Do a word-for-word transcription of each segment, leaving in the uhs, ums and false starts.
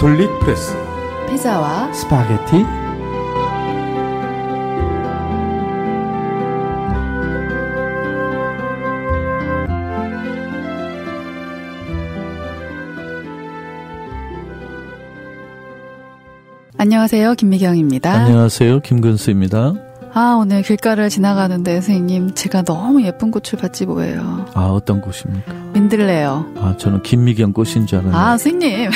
가톨릭프레스 피자와 스파게티. 안녕하세요, 김미경입니다. 안녕하세요, 김근수입니다. 아, 오늘 길가를 지나가는데 선생님, 제가 너무 예쁜 꽃을 봤지 뭐예요. 아, 어떤 꽃입니까? 민들레요. 아, 저는 김미경 꽃인 줄 알았는데. 아, 선생님.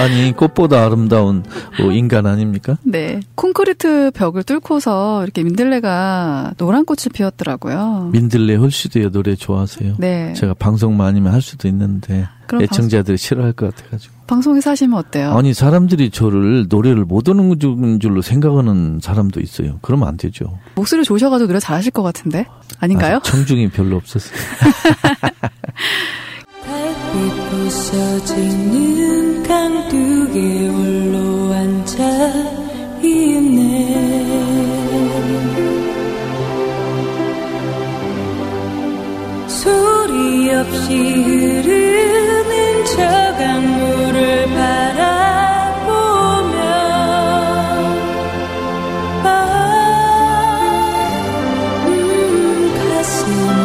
아니, 꽃보다 아름다운 인간 아닙니까? 네. 콘크리트 벽을 뚫고서 이렇게 민들레가 노란 꽃을 피웠더라고요. 민들레 홀씨도요 노래 좋아하세요? 네. 제가 방송만 아니면 할 수도 있는데 애청자들이 방송... 싫어할 것 같아가지고. 방송에서 하시면 어때요? 아니, 사람들이 저를 노래를 못 하는 줄로 생각하는 사람도 있어요. 그러면 안 되죠. 목소리 좋으셔가지고 노래 잘하실 것 같은데? 아닌가요? 아, 청중이 별로 없었어요. 달빛 부서지는 강둑에 홀로 앉아 있네. 소리 없이 흐르는 저 강물을 바라보며 아, 음, 가슴을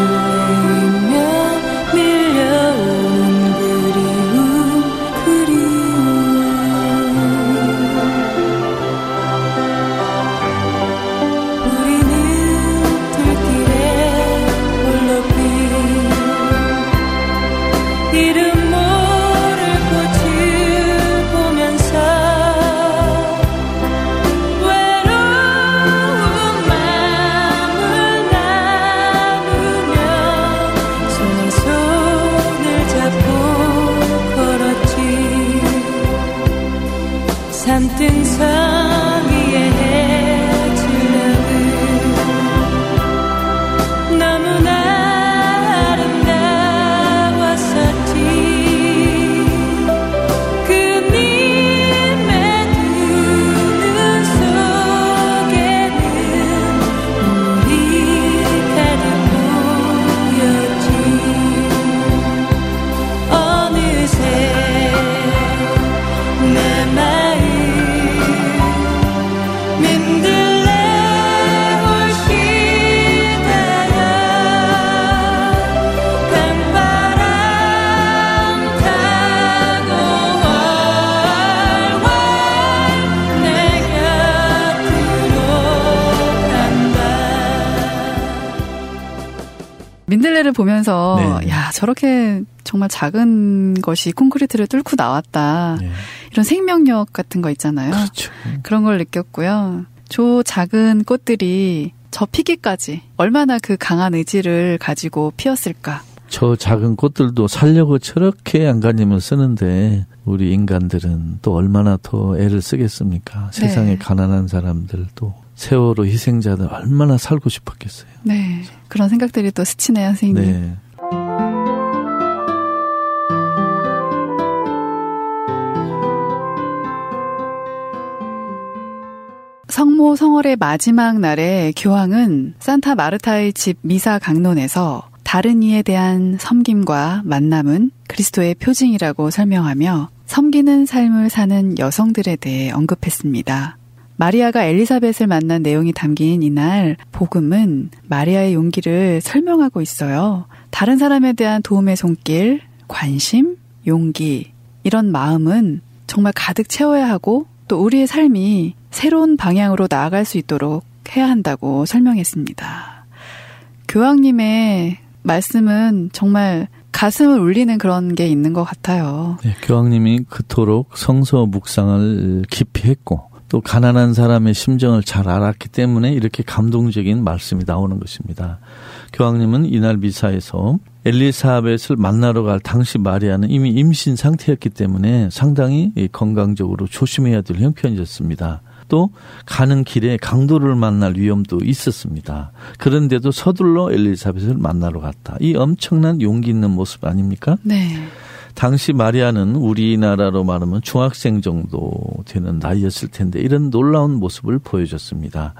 보면서 네. 야, 저렇게 정말 작은 것이 콘크리트를 뚫고 나왔다. 네. 이런 생명력 같은 거 있잖아요. 그렇죠. 그런 걸 느꼈고요. 저 작은 꽃들이 저 피기까지 얼마나 그 강한 의지를 가지고 피었을까. 저 작은 꽃들도 살려고 저렇게 안간힘을 쓰는데 우리 인간들은 또 얼마나 더 애를 쓰겠습니까? 네. 세상에 가난한 사람들도. 세월호 희생자들 얼마나 살고 싶었겠어요. 네, 그런 생각들이 또 스치네요, 선생님. 네. 성모 성월의 마지막 날에 교황은 산타 마르타의 집 미사 강론에서 다른 이에 대한 섬김과 만남은 그리스도의 표징이라고 설명하며 섬기는 삶을 사는 여성들에 대해 언급했습니다. 마리아가 엘리사벳을 만난 내용이 담긴 이날 복음은 마리아의 용기를 설명하고 있어요. 다른 사람에 대한 도움의 손길, 관심, 용기 이런 마음은 정말 가득 채워야 하고 또 우리의 삶이 새로운 방향으로 나아갈 수 있도록 해야 한다고 설명했습니다. 교황님의 말씀은 정말 가슴을 울리는 그런 게 있는 것 같아요. 네, 교황님이 그토록 성서 묵상을 깊이 했고 또 가난한 사람의 심정을 잘 알았기 때문에 이렇게 감동적인 말씀이 나오는 것입니다. 교황님은 이날 미사에서 엘리사벳을 만나러 갈 당시 마리아는 이미 임신 상태였기 때문에 상당히 건강적으로 조심해야 될 형편이었습니다. 또 가는 길에 강도를 만날 위험도 있었습니다. 그런데도 서둘러 엘리사벳을 만나러 갔다. 이 엄청난 용기 있는 모습 아닙니까? 네. 당시 마리아는 우리나라로 말하면 중학생 정도 되는 나이였을 텐데 이런 놀라운 모습을 보여줬습니다.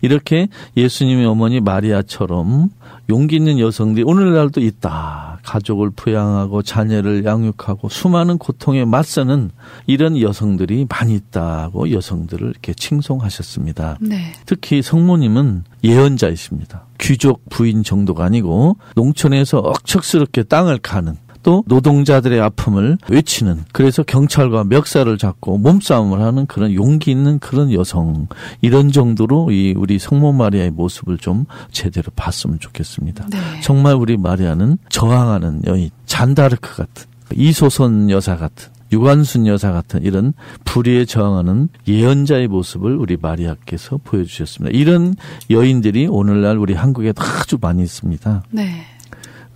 이렇게 예수님의 어머니 마리아처럼 용기 있는 여성들이 오늘날도 있다. 가족을 부양하고 자녀를 양육하고 수많은 고통에 맞서는 이런 여성들이 많이 있다고 여성들을 이렇게 칭송하셨습니다. 네. 특히 성모님은 예언자이십니다. 귀족 부인 정도가 아니고 농촌에서 억척스럽게 땅을 가는 또 노동자들의 아픔을 외치는, 그래서 경찰과 멱살을 잡고 몸싸움을 하는 그런 용기 있는 그런 여성, 이런 정도로 이 우리 성모 마리아의 모습을 좀 제대로 봤으면 좋겠습니다. 네. 정말 우리 마리아는 저항하는 여인, 잔다르크 같은, 이소선 여사 같은, 유관순 여사 같은 이런 불의에 저항하는 예언자의 모습을 우리 마리아께서 보여주셨습니다. 이런 여인들이 오늘날 우리 한국에 아주 많이 있습니다. 네.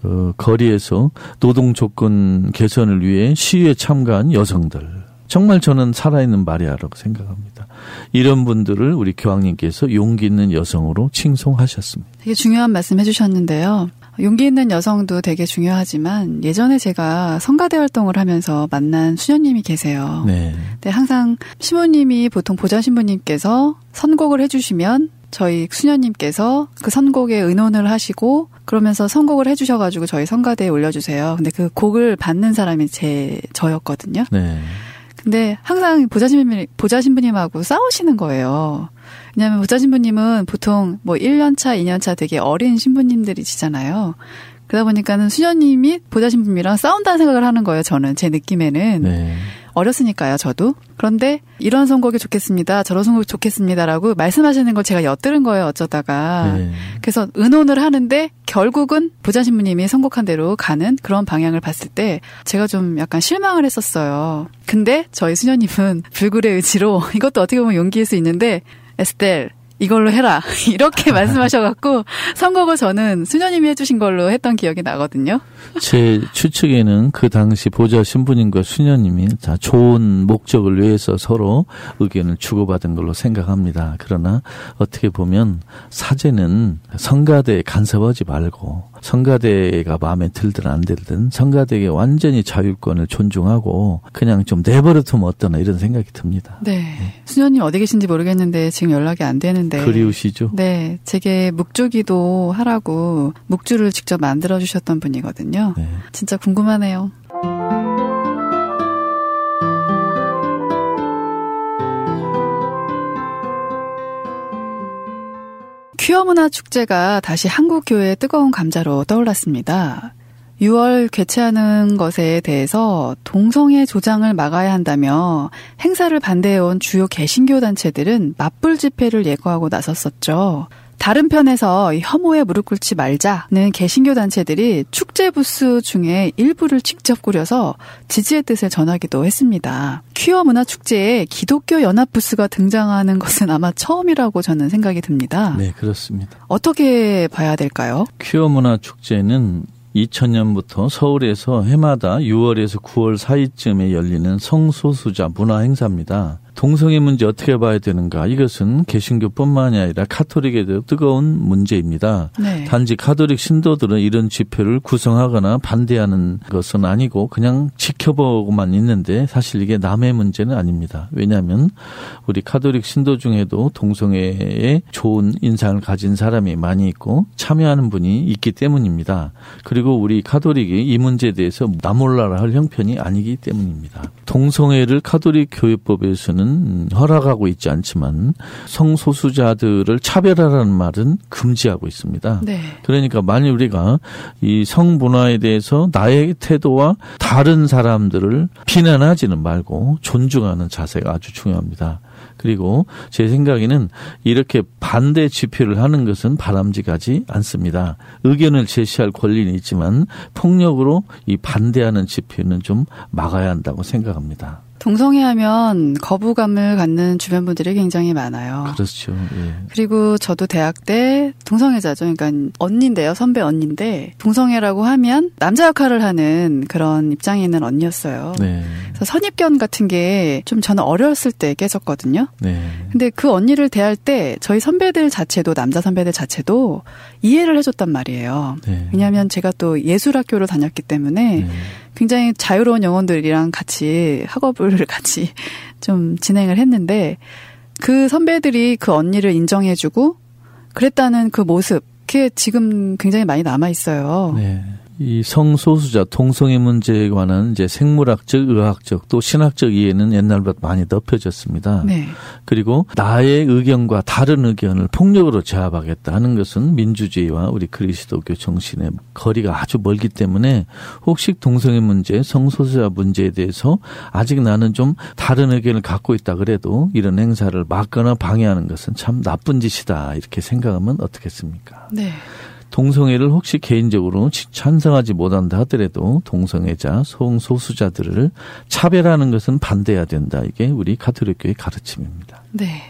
어, 거리에서 노동 조건 개선을 위해 시위에 참가한 여성들, 정말 저는 살아있는 마리아라고 생각합니다. 이런 분들을 우리 교황님께서 용기 있는 여성으로 칭송하셨습니다. 되게 중요한 말씀 해주셨는데요. 용기 있는 여성도 되게 중요하지만 예전에 제가 성가대 활동을 하면서 만난 수녀님이 계세요. 네. 근데 항상 신부님이 보통 보좌 신부님께서 선곡을 해주시면 저희 수녀님께서 그 선곡에 의논을 하시고 그러면서 선곡을 해주셔가지고 저희 성가대에 올려주세요. 근데 그 곡을 받는 사람이 제 저였거든요. 네. 근데 항상 보좌신부님, 보좌신부님하고 싸우시는 거예요. 왜냐하면 보좌신부님은 보통 뭐 일 년차, 이 년차 되게 어린 신부님들이시잖아요. 그러다 보니까는 수녀님이 보좌신부님이랑 싸운다는 생각을 하는 거예요. 저는 제 느낌에는. 네. 어렸으니까요, 저도. 그런데 이런 선곡이 좋겠습니다, 저런 선곡이 좋겠습니다라고 말씀하시는 걸 제가 엿들은 거예요, 어쩌다가. 네. 그래서 의논을 하는데 결국은 보좌신부님이 선곡한 대로 가는 그런 방향을 봤을 때 제가 좀 약간 실망을 했었어요. 근데 저희 수녀님은 불굴의 의지로 이것도 어떻게 보면 용기일 수 있는데, 에스텔 이걸로 해라 이렇게 말씀하셔갖고 선곡을 저는 수녀님이 해주신 걸로 했던 기억이 나거든요. 제 추측에는 그 당시 보좌 신부님과 수녀님이 다 좋은 목적을 위해서 서로 의견을 주고받은 걸로 생각합니다. 그러나 어떻게 보면 사제는 성가대에 간섭하지 말고, 성가대가 마음에 들든 안 들든 성가대에게 완전히 자율권을 존중하고 그냥 좀 내버려 두면 어떠나 이런 생각이 듭니다. 네. 네. 수녀님 어디 계신지 모르겠는데 지금 연락이 안 되는데. 그리우시죠? 네. 제게 묵주기도 하라고 묵주를 직접 만들어주셨던 분이거든요. 네. 진짜 궁금하네요. 퀴어 문화축제가 다시 한국교회의 뜨거운 감자로 떠올랐습니다. 유월 개최하는 것에 대해서 동성애 조장을 막아야 한다며 행사를 반대해온 주요 개신교 단체들은 맞불 집회를 예고하고 나섰었죠. 다른 편에서 혐오에 무릎 꿇지 말자는 개신교 단체들이 축제 부스 중에 일부를 직접 꾸려서 지지의 뜻을 전하기도 했습니다. 퀴어 문화축제에 기독교 연합 부스가 등장하는 것은 아마 처음이라고 저는 생각이 듭니다. 네, 그렇습니다. 어떻게 봐야 될까요? 퀴어 문화축제는 이천 년부터 서울에서 해마다 유월에서 구월 사이쯤에 열리는 성소수자 문화 행사입니다. 동성애 문제 어떻게 봐야 되는가? 이것은 개신교뿐만이 아니라 카톨릭에도 뜨거운 문제입니다. 네. 단지 카톨릭 신도들은 이런 집회를 구성하거나 반대하는 것은 아니고 그냥 지켜보고만 있는데 사실 이게 남의 문제는 아닙니다. 왜냐하면 우리 카톨릭 신도 중에도 동성애에 좋은 인상을 가진 사람이 많이 있고 참여하는 분이 있기 때문입니다. 그리고 우리 카톨릭이 이 문제에 대해서 나몰라라 할 형편이 아니기 때문입니다. 동성애를 카톨릭 교회법에서는 허락하고 있지 않지만 성소수자들을 차별하라는 말은 금지하고 있습니다. 네. 그러니까 만일 우리가 이 성문화에 대해서 나의 태도와 다른 사람들을 비난하지는 말고 존중하는 자세가 아주 중요합니다. 그리고 제 생각에는 이렇게 반대 집회를 하는 것은 바람직하지 않습니다. 의견을 제시할 권리는 있지만 폭력으로 이 반대하는 집회는 좀 막아야 한다고 생각합니다. 동성애하면 거부감을 갖는 주변 분들이 굉장히 많아요. 그렇죠. 예. 그리고 저도 대학 때 동성애자죠. 그러니까 언니인데요. 선배 언니인데 동성애라고 하면 남자 역할을 하는 그런 입장에 있는 언니였어요. 네. 그래서 선입견 같은 게 좀 저는 어렸을 때 깨졌거든요. 네. 근데 그 언니를 대할 때 저희 선배들 자체도, 남자 선배들 자체도 이해를 해줬단 말이에요. 네. 왜냐하면 제가 또 예술학교를 다녔기 때문에 네. 굉장히 자유로운 영혼들이랑 같이 학업을 같이 좀 진행을 했는데 그 선배들이 그 언니를 인정해주고 그랬다는 그 모습, 그게 지금 굉장히 많이 남아있어요. 네. 이 성소수자, 동성애 문제에 관한 이제 생물학적, 의학적 또 신학적 이해는 옛날보다 많이 넓혀졌습니다. 네. 그리고 나의 의견과 다른 의견을 폭력으로 제압하겠다 하는 것은 민주주의와 우리 그리스도교 정신의 거리가 아주 멀기 때문에 혹시 동성애 문제, 성소수자 문제에 대해서 아직 나는 좀 다른 의견을 갖고 있다 그래도 이런 행사를 막거나 방해하는 것은 참 나쁜 짓이다 이렇게 생각하면 어떻겠습니까? 네. 동성애를 혹시 개인적으로 찬성하지 못한다 하더라도 동성애자, 성소수자들을 차별하는 것은 반대해야 된다. 이게 우리 가톨릭교의 가르침입니다. 네,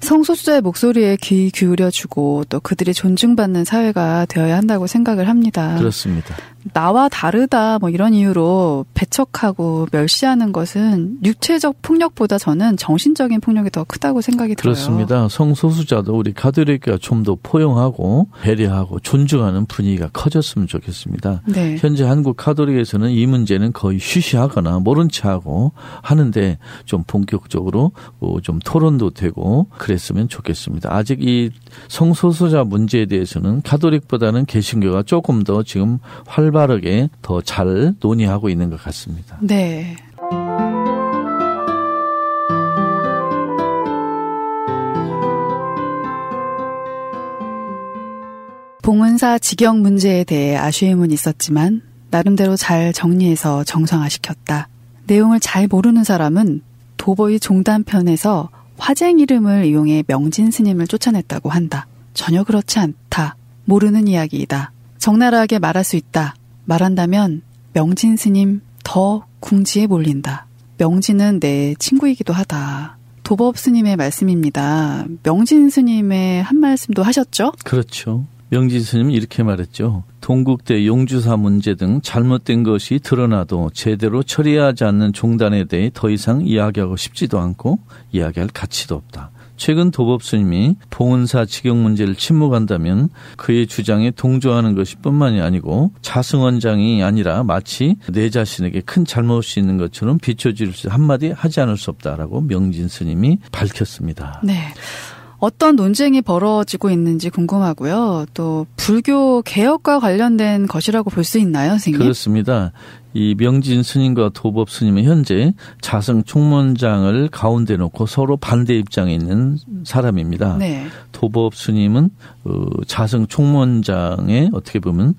성소수자의 목소리에 귀 기울여주고 또 그들이 존중받는 사회가 되어야 한다고 생각을 합니다. 그렇습니다. 나와 다르다 뭐 이런 이유로 배척하고 멸시하는 것은 육체적 폭력보다 저는 정신적인 폭력이 더 크다고 생각이 그렇습니다. 들어요. 그렇습니다. 성소수자도 우리 가톨릭교가 좀 더 포용하고 배려하고 존중하는 분위기가 커졌으면 좋겠습니다. 네. 현재 한국 가톨릭에서는 이 문제는 거의 쉬쉬하거나 모른 체하고 하는데 좀 본격적으로 좀 토론도 되고 그랬으면 좋겠습니다. 아직 이 성소수자 문제에 대해서는 가톨릭보다는 개신교가 조금 더 지금 활 활발하게 더 잘 논의하고 있는 것 같습니다. 네. 봉은사 직역 문제에 대해 아쉬움은 있었지만 나름대로 잘 정리해서 정상화시켰다. 내용을 잘 모르는 사람은 도보의 종단편에서 화쟁 이름을 이용해 명진 스님을 쫓아냈다고 한다. 전혀 그렇지 않다. 모르는 이야기이다. 적나라하게 말할 수 있다. 말한다면 명진 스님 더 궁지에 몰린다. 명진은 내 친구이기도 하다. 도법 스님의 말씀입니다. 명진 스님의 한 말씀도 하셨죠? 그렇죠. 명진 스님은 이렇게 말했죠. 동국대 용주사 문제 등 잘못된 것이 드러나도 제대로 처리하지 않는 종단에 대해 더 이상 이야기하고 싶지도 않고 이야기할 가치도 없다. 최근 도법 스님이 봉은사 직역 문제를 침묵한다면 그의 주장에 동조하는 것이 뿐만이 아니고 자승원장이 아니라 마치 내 자신에게 큰 잘못이 있는 것처럼 비춰질 수 한마디 하지 않을 수 없다라고 명진 스님이 밝혔습니다. 네. 어떤 논쟁이 벌어지고 있는지 궁금하고요. 또 불교 개혁과 관련된 것이라고 볼 수 있나요, 선생님? 그렇습니다. 이 명진 스님과 도법 스님은 현재 자승 총무원장을 가운데 놓고 서로 반대 입장에 있는 사람입니다. 네. 도법 스님은 자승 총무원장의 어떻게 보면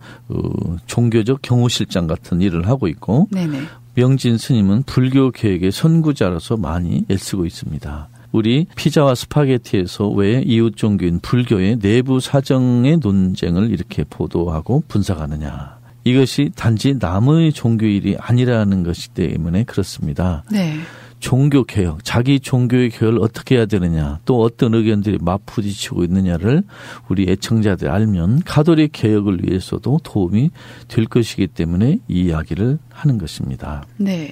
종교적 경호실장 같은 일을 하고 있고 네네. 명진 스님은 불교 개혁의 선구자로서 많이 애쓰고 있습니다. 우리 피자와 스파게티에서 왜 이웃 종교인 불교의 내부 사정의 논쟁을 이렇게 보도하고 분석하느냐. 이것이 단지 남의 종교일이 아니라는 것이 때문에 그렇습니다. 네. 종교 개혁, 자기 종교의 개혁을 어떻게 해야 되느냐, 또 어떤 의견들이 맞부딪히고 있느냐를 우리 애청자들 알면 가톨릭 개혁을 위해서도 도움이 될 것이기 때문에 이 이야기를 하는 것입니다. 네.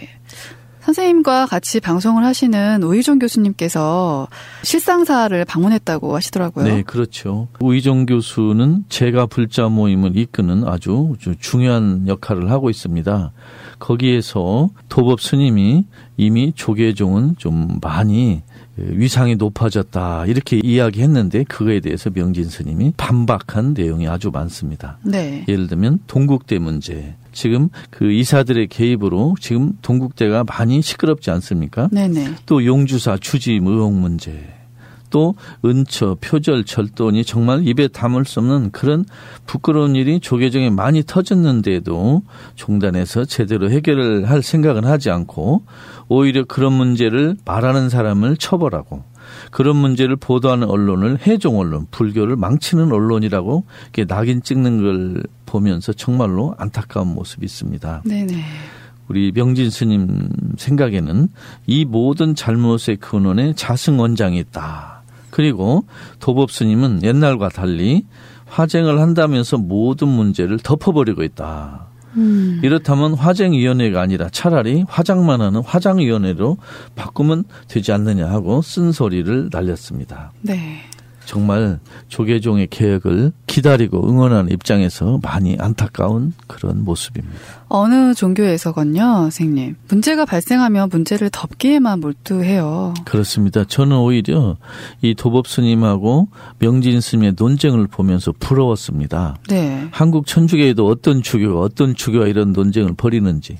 선생님과 같이 방송을 하시는 우희종 교수님께서 실상사를 방문했다고 하시더라고요. 네, 그렇죠. 우희종 교수는 제가 불자 모임을 이끄는 아주 중요한 역할을 하고 있습니다. 거기에서 도법 스님이 이미 조계종은 좀 많이 위상이 높아졌다 이렇게 이야기했는데 그거에 대해서 명진 스님이 반박한 내용이 아주 많습니다. 네. 예를 들면 동국대 문제. 지금 그 이사들의 개입으로 지금 동국대가 많이 시끄럽지 않습니까? 네네. 또 용주사 주지 의혹 문제. 또 은처, 표절, 절도니 정말 입에 담을 수 없는 그런 부끄러운 일이 조계종에 많이 터졌는데도 종단에서 제대로 해결을 할 생각은 하지 않고 오히려 그런 문제를 말하는 사람을 처벌하고 그런 문제를 보도하는 언론을 해종 언론, 불교를 망치는 언론이라고 이렇게 낙인 찍는 걸 보면서 정말로 안타까운 모습이 있습니다. 네네. 우리 명진 스님 생각에는 이 모든 잘못의 근원에 자승원장이 있다. 그리고 도법 스님은 옛날과 달리 화쟁을 한다면서 모든 문제를 덮어버리고 있다. 음. 이렇다면 화쟁위원회가 아니라 차라리 화장만 하는 화장위원회로 바꾸면 되지 않느냐 하고 쓴소리를 날렸습니다. 네. 정말 조계종의 개혁을 기다리고 응원하는 입장에서 많이 안타까운 그런 모습입니다. 어느 종교에서건요, 선생님. 문제가 발생하면 문제를 덮기에만 몰두해요. 그렇습니다. 저는 오히려 이 도법 스님하고 명진 스님의 논쟁을 보면서 부러웠습니다. 네. 한국 천주교에도 어떤 주교가 어떤 주교가 이런 논쟁을 벌이는지,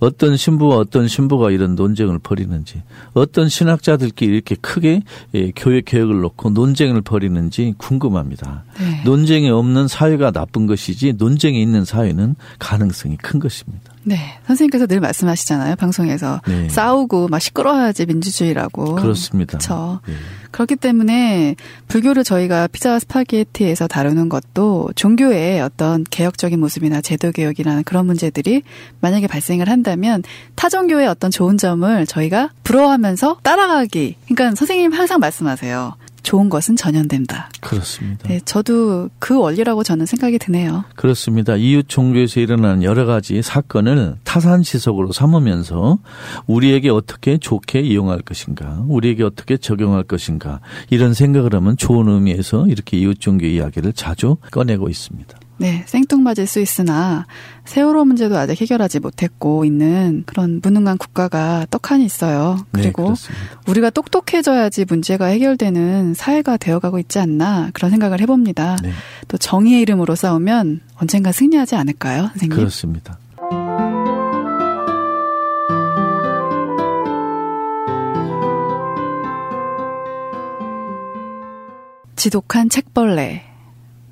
어떤 신부와 어떤 신부가 이런 논쟁을 벌이는지, 어떤 신학자들끼리 이렇게 크게 교회 개혁을 놓고 논쟁을 벌이는지 궁금합니다. 네. 논쟁이 없는 사회가 나쁜 것이지 논쟁이 있는 사회는 가능성이 큰 것입니다. 네, 선생님께서 늘 말씀하시잖아요, 방송에서. 네. 싸우고 막 시끄러워야지 민주주의라고. 그렇습니다. 그렇죠. 네. 그렇기 때문에 불교를 저희가 피자와 스파게티에서 다루는 것도 종교의 어떤 개혁적인 모습이나 제도 개혁이나 그런 문제들이 만약에 발생을 한다면 타 종교의 어떤 좋은 점을 저희가 부러워하면서 따라가기. 그러니까 선생님 항상 말씀하세요. 좋은 것은 전염된다. 그렇습니다. 네, 저도 그 원리라고 저는 생각이 드네요. 그렇습니다. 이웃 종교에서 일어나는 여러 가지 사건을 타산지석으로 삼으면서 우리에게 어떻게 좋게 이용할 것인가, 우리에게 어떻게 적용할 것인가, 이런 생각을 하면 좋은 의미에서 이렇게 이웃 종교 이야기를 자주 꺼내고 있습니다. 네, 생뚱맞을 수 있으나 세월호 문제도 아직 해결하지 못했고 있는 그런 무능한 국가가 떡하니 있어요. 그리고 네, 우리가 똑똑해져야지 문제가 해결되는 사회가 되어가고 있지 않나 그런 생각을 해봅니다. 네. 또 정의의 이름으로 싸우면 언젠가 승리하지 않을까요, 선생님? 그렇습니다. 지독한 책벌레,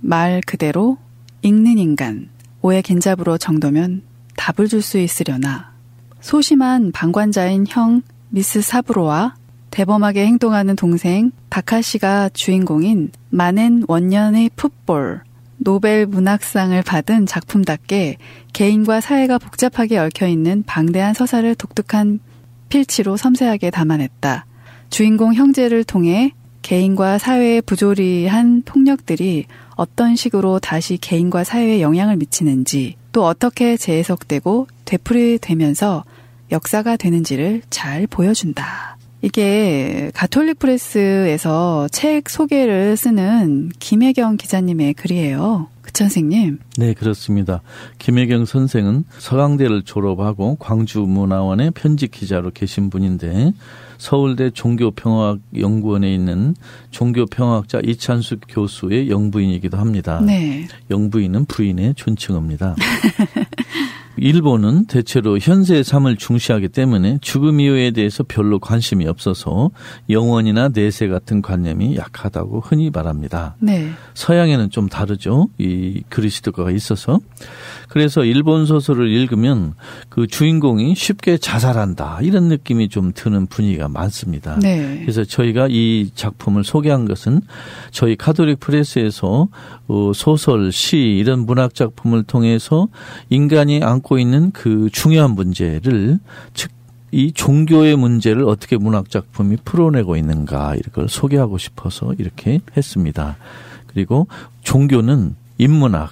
말 그대로 읽는 인간, 오에 겐자부로 정도면 답을 줄 수 있으려나. 소심한 방관자인 형 미스 사부로와 대범하게 행동하는 동생 다카시가 주인공인 만엔 원년의 풋볼, 노벨 문학상을 받은 작품답게 개인과 사회가 복잡하게 얽혀있는 방대한 서사를 독특한 필치로 섬세하게 담아냈다. 주인공 형제를 통해 개인과 사회의 부조리한 폭력들이 어떤 식으로 다시 개인과 사회에 영향을 미치는지, 또 어떻게 재해석되고 되풀이되면서 역사가 되는지를 잘 보여준다. 이게 가톨릭프레스에서 책 소개를 쓰는 김혜경 기자님의 글이에요. 그쵸, 선생님? 네, 그렇습니다. 김혜경 선생은 서강대를 졸업하고 광주문화원의 편집기자로 계신 분인데, 서울대 종교평화연구원에 있는 종교평화학자 이찬숙 교수의 영부인이기도 합니다. 네. 영부인은 부인의 존칭어입니다. 일본은 대체로 현세의 삶을 중시하기 때문에 죽음 이후에 대해서 별로 관심이 없어서 영원이나 내세 같은 관념이 약하다고 흔히 말합니다. 네. 서양에는 좀 다르죠. 이 그리스도가가 있어서. 그래서 일본 소설을 읽으면 그 주인공이 쉽게 자살한다, 이런 느낌이 좀 드는 분위기가 많습니다. 네. 그래서 저희가 이 작품을 소개한 것은 저희 가톨릭 프레스에서 소설, 시 이런 문학 작품을 통해서 인간이 안 고 있는 그 중요한 문제를, 즉 이 종교의 문제를 어떻게 문학 작품이 풀어내고 있는가, 이걸 소개하고 싶어서 이렇게 했습니다. 그리고 종교는 인문학,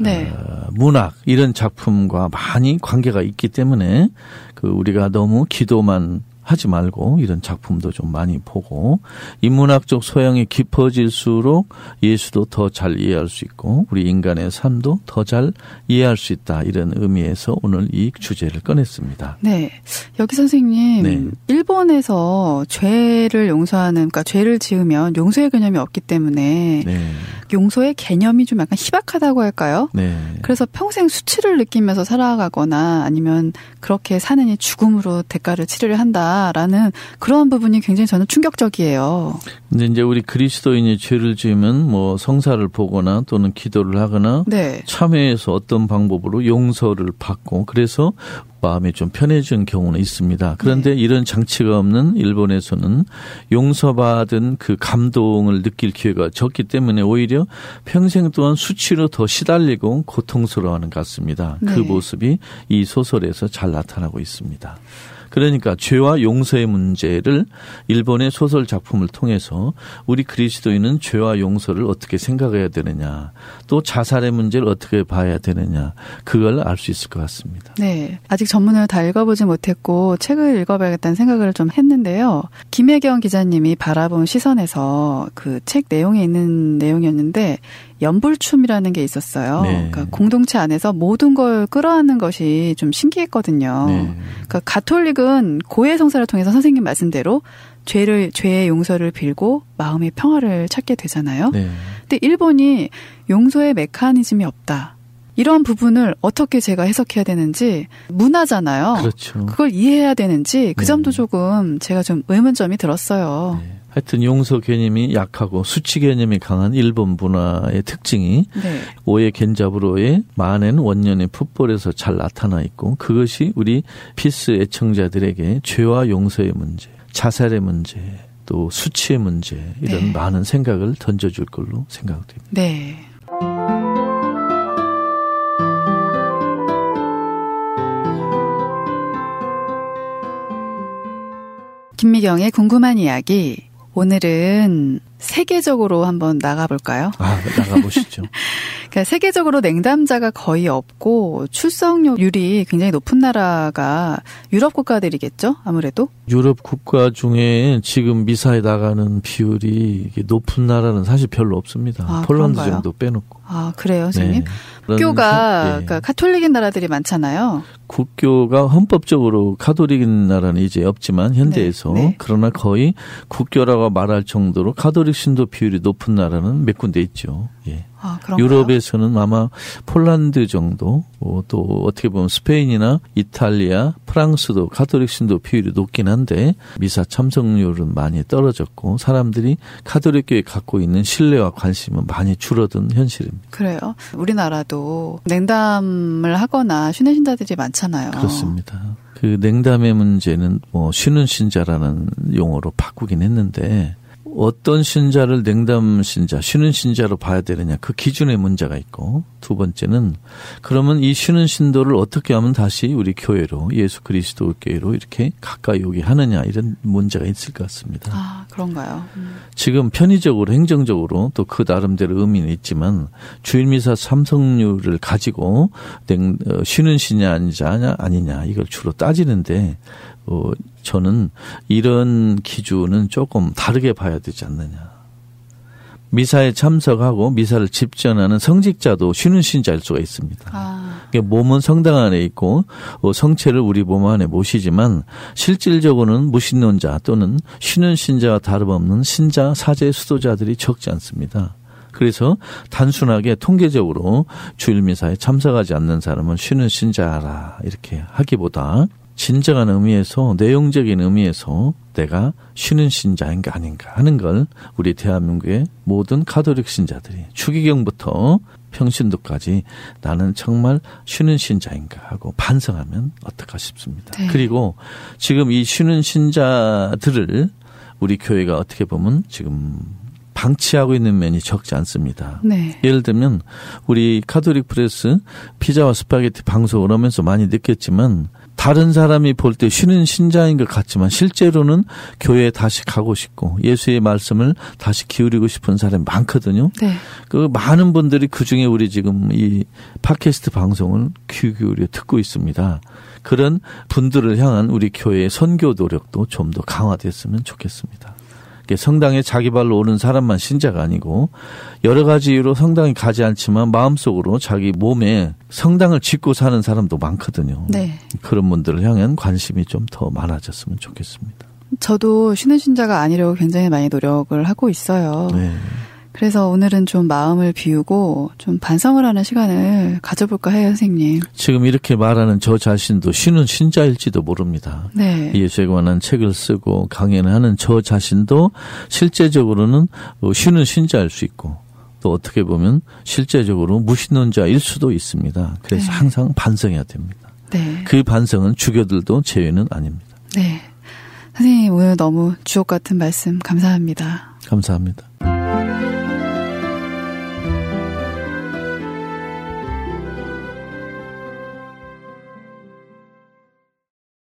네. 어, 문학 이런 작품과 많이 관계가 있기 때문에 그 우리가 너무 기도만 하지 말고 이런 작품도 좀 많이 보고, 인문학적 소양이 깊어질수록 예수도 더 잘 이해할 수 있고 우리 인간의 삶도 더 잘 이해할 수 있다, 이런 의미에서 오늘 이 주제를 꺼냈습니다. 네, 여기 선생님, 네. 일본에서 죄를 용서하는, 그러니까 죄를 지으면 용서의 개념이 없기 때문에 네. 용서의 개념이 좀 약간 희박하다고 할까요? 네. 그래서 평생 수치를 느끼면서 살아가거나 아니면 그렇게 사느니 죽음으로 대가를 치르려 한다라는 그런 부분이 굉장히 저는 충격적이에요. 근데 이제 우리 그리스도인이 죄를 지으면 뭐 성사를 보거나 또는 기도를 하거나 네. 참회해서 어떤 방법으로 용서를 받고 그래서 마음이 좀 편해진 경우는 있습니다. 그런데 네. 이런 장치가 없는 일본에서는 용서받은 그 감동을 느낄 기회가 적기 때문에 오히려 평생 동안 수치로 더 시달리고 고통스러워하는 것 같습니다. 네. 그 모습이 이 소설에서 잘 나타나고 있습니다. 그러니까 죄와 용서의 문제를 일본의 소설 작품을 통해서 우리 그리스도인은 죄와 용서를 어떻게 생각해야 되느냐, 또 자살의 문제를 어떻게 봐야 되느냐, 그걸 알 수 있을 것 같습니다. 네, 아직 전문을 다 읽어보지 못했고 책을 읽어봐야겠다는 생각을 좀 했는데요. 김혜경 기자님이 바라본 시선에서 그 책 내용에 있는 내용이었는데 연불춤이라는 게 있었어요. 네. 그러니까 공동체 안에서 모든 걸 끌어안는 것이 좀 신기했거든요. 네. 그러니까 가톨릭은 고해 성사를 통해서 선생님 말씀대로 죄를, 죄의 용서를 빌고 마음의 평화를 찾게 되잖아요. 네. 근데 일본이 용서의 메커니즘이 없다. 이런 부분을 어떻게 제가 해석해야 되는지, 문화잖아요. 그렇죠. 그걸 이해해야 되는지 그 점도 네. 조금 제가 좀 의문점이 들었어요. 네. 하여튼 용서 개념이 약하고 수치 개념이 강한 일본 문화의 특징이 네. 오에 겐자부로의 만엔 원년의 풋볼에서 잘 나타나 있고, 그것이 우리 피스 애청자들에게 죄와 용서의 문제, 자살의 문제, 또 수치의 문제, 이런 네. 많은 생각을 던져줄 걸로 생각됩니다. 네. 김미경의 궁금한 이야기, 오늘은 세계적으로 한번 나가볼까요? 아, 나가보시죠. 그러니까 세계적으로 냉담자가 거의 없고 출석률이 굉장히 높은 나라가 유럽 국가들이겠죠? 아무래도? 유럽 국가 중에 지금 미사에 나가는 비율이 높은 나라는 사실 별로 없습니다. 아, 폴란드 그런가요? 정도 빼놓고. 아, 그래요, 선생님? 네. 국교가 사, 네. 그러니까 가톨릭인 나라들이 많잖아요. 국교가 헌법적으로 가톨릭인 나라는 이제 없지만 현대에서 네. 네. 그러나 거의 국교라고 말할 정도로 가톨릭 신도 비율이 높은 나라는 몇 군데 있죠. 예. 아, 유럽에서는 아마 폴란드 정도, 또 어떻게 보면 스페인이나 이탈리아, 프랑스도 가톨릭 신도 비율이 높긴 한데 미사 참석률은 많이 떨어졌고 사람들이 가톨릭교에 갖고 있는 신뢰와 관심은 많이 줄어든 현실입니다. 그래요. 우리나라도 냉담을 하거나 쉬는 신자들이 많잖아요. 그렇습니다. 그 냉담의 문제는 뭐 쉬는 신자라는 용어로 바꾸긴 했는데, 어떤 신자를 냉담 신자, 쉬는 신자로 봐야 되느냐, 그 기준의 문제가 있고, 두 번째는 그러면 이 쉬는 신도를 어떻게 하면 다시 우리 교회로, 예수 그리스도 교회로 이렇게 가까이 오게 하느냐, 이런 문제가 있을 것 같습니다. 아, 그런가요? 음. 지금 편의적으로 행정적으로 또 그 나름대로 의미는 있지만 주일미사 참석률을 가지고 냉, 쉬는 신자 아니냐, 아니냐 이걸 주로 따지는데, 어, 저는 이런 기준은 조금 다르게 봐야 되지 않느냐. 미사에 참석하고 미사를 집전하는 성직자도 쉬는 신자일 수가 있습니다. 아. 그러니까 몸은 성당 안에 있고 성체를 우리 몸 안에 모시지만 실질적으로는 무신론자 또는 쉬는 신자와 다름없는 신자, 사제, 수도자들이 적지 않습니다. 그래서 단순하게 통계적으로 주일미사에 참석하지 않는 사람은 쉬는 신자라 이렇게 하기보다 진정한 의미에서, 내용적인 의미에서 내가 쉬는 신자인가 아닌가 하는 걸 우리 대한민국의 모든 가톨릭 신자들이 추기경부터 평신도까지 나는 정말 쉬는 신자인가 하고 반성하면 어떨까 싶습니다. 네. 그리고 지금 이 쉬는 신자들을 우리 교회가 어떻게 보면 지금 방치하고 있는 면이 적지 않습니다. 네. 예를 들면 우리 가톨릭프레스 피자와 스파게티 방송을 하면서 많이 느꼈지만, 다른 사람이 볼 때 쉬는 신자인 것 같지만 실제로는 교회에 다시 가고 싶고 예수의 말씀을 다시 기울이고 싶은 사람이 많거든요. 네. 그 많은 분들이 그중에 우리 지금 이 팟캐스트 방송을 귀 기울여 듣고 있습니다. 그런 분들을 향한 우리 교회의 선교 노력도 좀 더 강화됐으면 좋겠습니다. 성당에 자기 발로 오는 사람만 신자가 아니고, 여러 가지 이유로 성당에 가지 않지만 마음속으로 자기 몸에 성당을 짓고 사는 사람도 많거든요. 네. 그런 분들을 향한 관심이 좀 더 많아졌으면 좋겠습니다. 저도 쉬는 신자가 아니려고 굉장히 많이 노력을 하고 있어요. 네. 그래서 오늘은 좀 마음을 비우고 좀 반성을 하는 시간을 가져볼까 해요, 선생님. 지금 이렇게 말하는 저 자신도 쉬는 신자일지도 모릅니다. 네. 예수에 관한 책을 쓰고 강연을 하는 저 자신도 실제적으로는 쉬는 신자일 수 있고, 또 어떻게 보면 실제적으로 무신론자일 수도 있습니다. 그래서 네. 항상 반성해야 됩니다. 네. 그 반성은 주교들도 제외는 아닙니다. 네. 선생님, 오늘 너무 주옥 같은 말씀 감사합니다. 감사합니다.